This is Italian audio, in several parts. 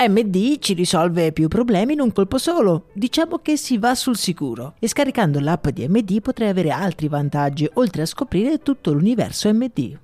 MD ci risolve più problemi in un colpo solo, diciamo che si va sul sicuro, e scaricando l'app di MD potrai avere altri vantaggi oltre a scoprire tutto l'universo MD.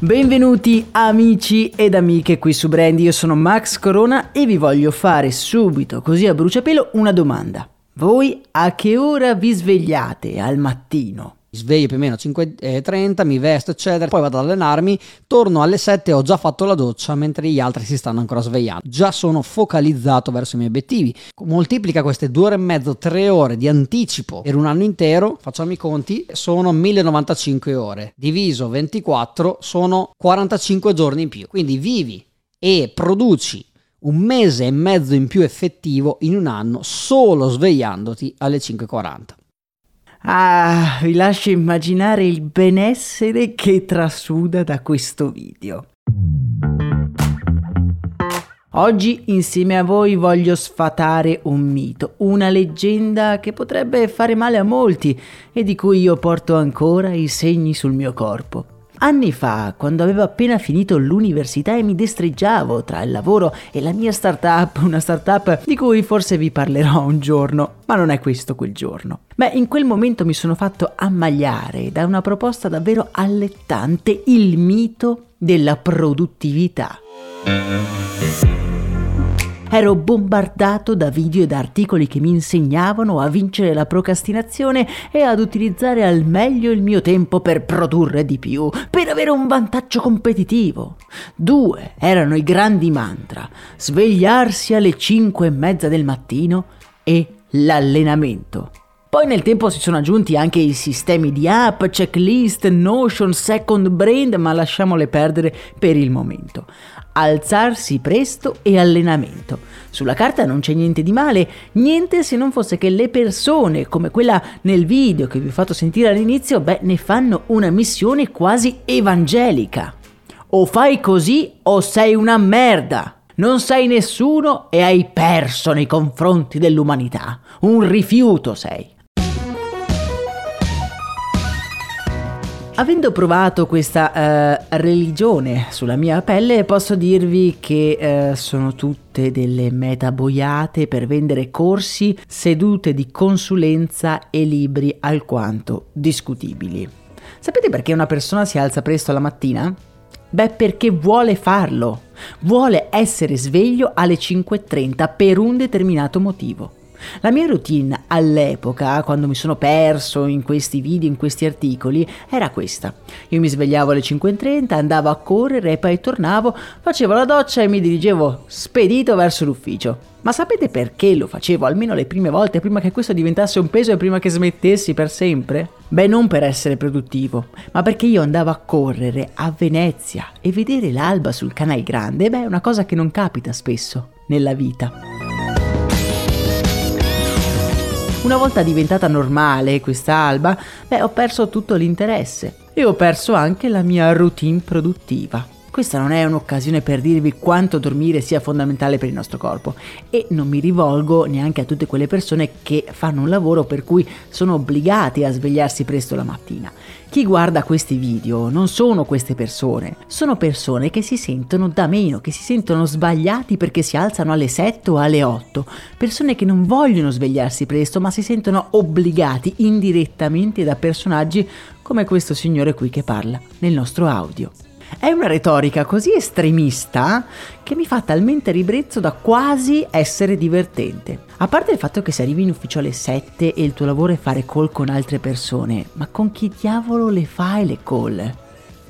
Benvenuti amici ed amiche qui su Brand, io sono Max Corona e vi voglio fare subito, così a bruciapelo, una domanda. Voi a che ora vi svegliate al mattino? Mi sveglio più o meno 5:30, mi vesto eccetera, poi vado ad allenarmi, torno alle 7, ho già fatto la doccia mentre gli altri si stanno ancora svegliando, già sono focalizzato verso i miei obiettivi. Moltiplica queste 2 ore e mezzo, 3 ore di anticipo per un anno intero, facciamo i conti, sono 1095 ore, diviso 24 sono 45 giorni in più, quindi vivi e produci un mese e mezzo in più effettivo in un anno solo svegliandoti alle 5:40. Ah, vi lascio immaginare il benessere che trasuda da questo video. Oggi insieme a voi voglio sfatare un mito, una leggenda che potrebbe fare male a molti e di cui io porto ancora i segni sul mio corpo. Anni fa, quando avevo appena finito l'università e mi destreggiavo tra il lavoro e la mia startup, una startup di cui forse vi parlerò un giorno, ma non è questo quel giorno. Beh, in quel momento mi sono fatto ammagliare da una proposta davvero allettante, il mito della produttività. Ero bombardato da video e da articoli che mi insegnavano a vincere la procrastinazione e ad utilizzare al meglio il mio tempo per produrre di più, per avere un vantaggio competitivo. 2 erano i grandi mantra: svegliarsi alle 5:30 del mattino e l'allenamento. Poi nel tempo si sono aggiunti anche i sistemi di app, checklist, Notion, Second Brain, ma lasciamole perdere per il momento. Alzarsi presto e allenamento. Sulla carta non c'è niente di male, niente se non fosse che le persone, come quella nel video che vi ho fatto sentire all'inizio, ne fanno una missione quasi evangelica. O fai così o sei una merda. Non sei nessuno e hai perso nei confronti dell'umanità. Un rifiuto sei. Avendo provato questa religione sulla mia pelle, posso dirvi che sono tutte delle meta boiate per vendere corsi, sedute di consulenza e libri alquanto discutibili. Sapete perché una persona si alza presto la mattina? Beh, perché vuole farlo. Vuole essere sveglio alle 5:30 per un determinato motivo. La mia routine all'epoca, quando mi sono perso in questi video, in questi articoli, era questa. Io mi svegliavo alle 5:30, andavo a correre e poi tornavo, facevo la doccia e mi dirigevo spedito verso l'ufficio. Ma sapete perché lo facevo, almeno le prime volte, prima che questo diventasse un peso e prima che smettessi per sempre? Beh, non per essere produttivo, ma perché io andavo a correre a Venezia e vedere l'alba sul Canal Grande, è una cosa che non capita spesso nella vita. Una volta diventata normale questa alba, ho perso tutto l'interesse e ho perso anche la mia routine produttiva. Questa non è un'occasione per dirvi quanto dormire sia fondamentale per il nostro corpo e non mi rivolgo neanche a tutte quelle persone che fanno un lavoro per cui sono obbligate a svegliarsi presto la mattina. Chi guarda questi video non sono queste persone, sono persone che si sentono da meno, che si sentono sbagliati perché si alzano alle 7 o alle 8, persone che non vogliono svegliarsi presto ma si sentono obbligati indirettamente da personaggi come questo signore qui che parla nel nostro audio. È una retorica così estremista che mi fa talmente ribrezzo da quasi essere divertente. A parte il fatto che se arrivi in ufficio alle 7 e il tuo lavoro è fare call con altre persone, ma con chi diavolo le fai le call?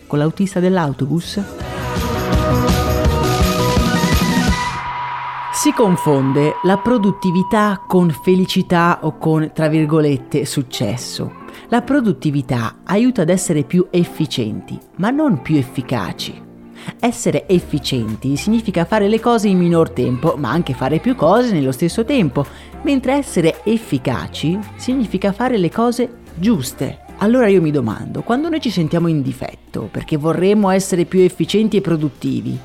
Con l'autista dell'autobus? Si confonde la produttività con felicità o con, tra virgolette, successo. La produttività aiuta ad essere più efficienti, ma non più efficaci. Essere efficienti significa fare le cose in minor tempo, ma anche fare più cose nello stesso tempo, mentre essere efficaci significa fare le cose giuste. Allora io mi domando, quando noi ci sentiamo in difetto perché vorremmo essere più efficienti e produttivi,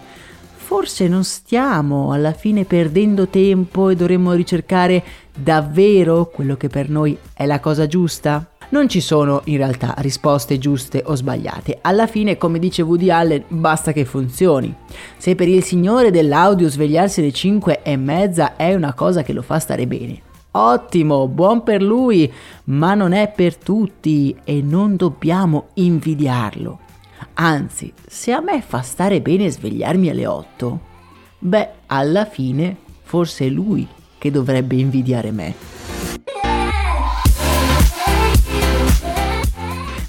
forse non stiamo alla fine perdendo tempo e dovremmo ricercare davvero quello che per noi è la cosa giusta? Non ci sono in realtà risposte giuste o sbagliate, alla fine come dice Woody Allen basta che funzioni. Se per il signore dell'audio svegliarsi alle 5:30 è una cosa che lo fa stare bene, ottimo, buon per lui, ma non è per tutti e non dobbiamo invidiarlo. Anzi, se a me fa stare bene svegliarmi alle 8, beh, alla fine forse è lui che dovrebbe invidiare me.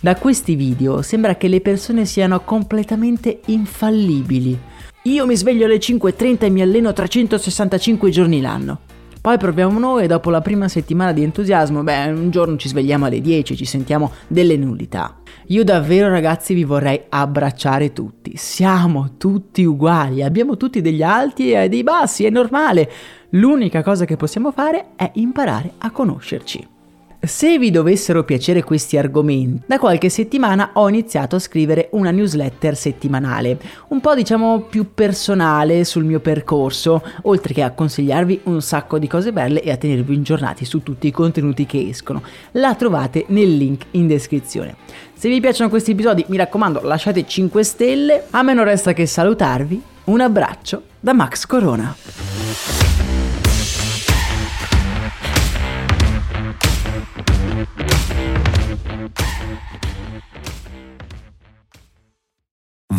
Da questi video sembra che le persone siano completamente infallibili. Io mi sveglio alle 5:30 e mi alleno 365 giorni l'anno. Poi proviamo noi e dopo la prima settimana di entusiasmo, un giorno ci svegliamo alle 10, ci sentiamo delle nullità. Io davvero ragazzi vi vorrei abbracciare tutti, siamo tutti uguali, abbiamo tutti degli alti e dei bassi, è normale. L'unica cosa che possiamo fare è imparare a conoscerci. Se vi dovessero piacere questi argomenti, da qualche settimana ho iniziato a scrivere una newsletter settimanale, un po' diciamo più personale sul mio percorso, oltre che a consigliarvi un sacco di cose belle e a tenervi aggiornati su tutti i contenuti che escono. La trovate nel link in descrizione. Se vi piacciono questi episodi, mi raccomando, lasciate 5 stelle. A me non resta che salutarvi. Un abbraccio da Max Corona.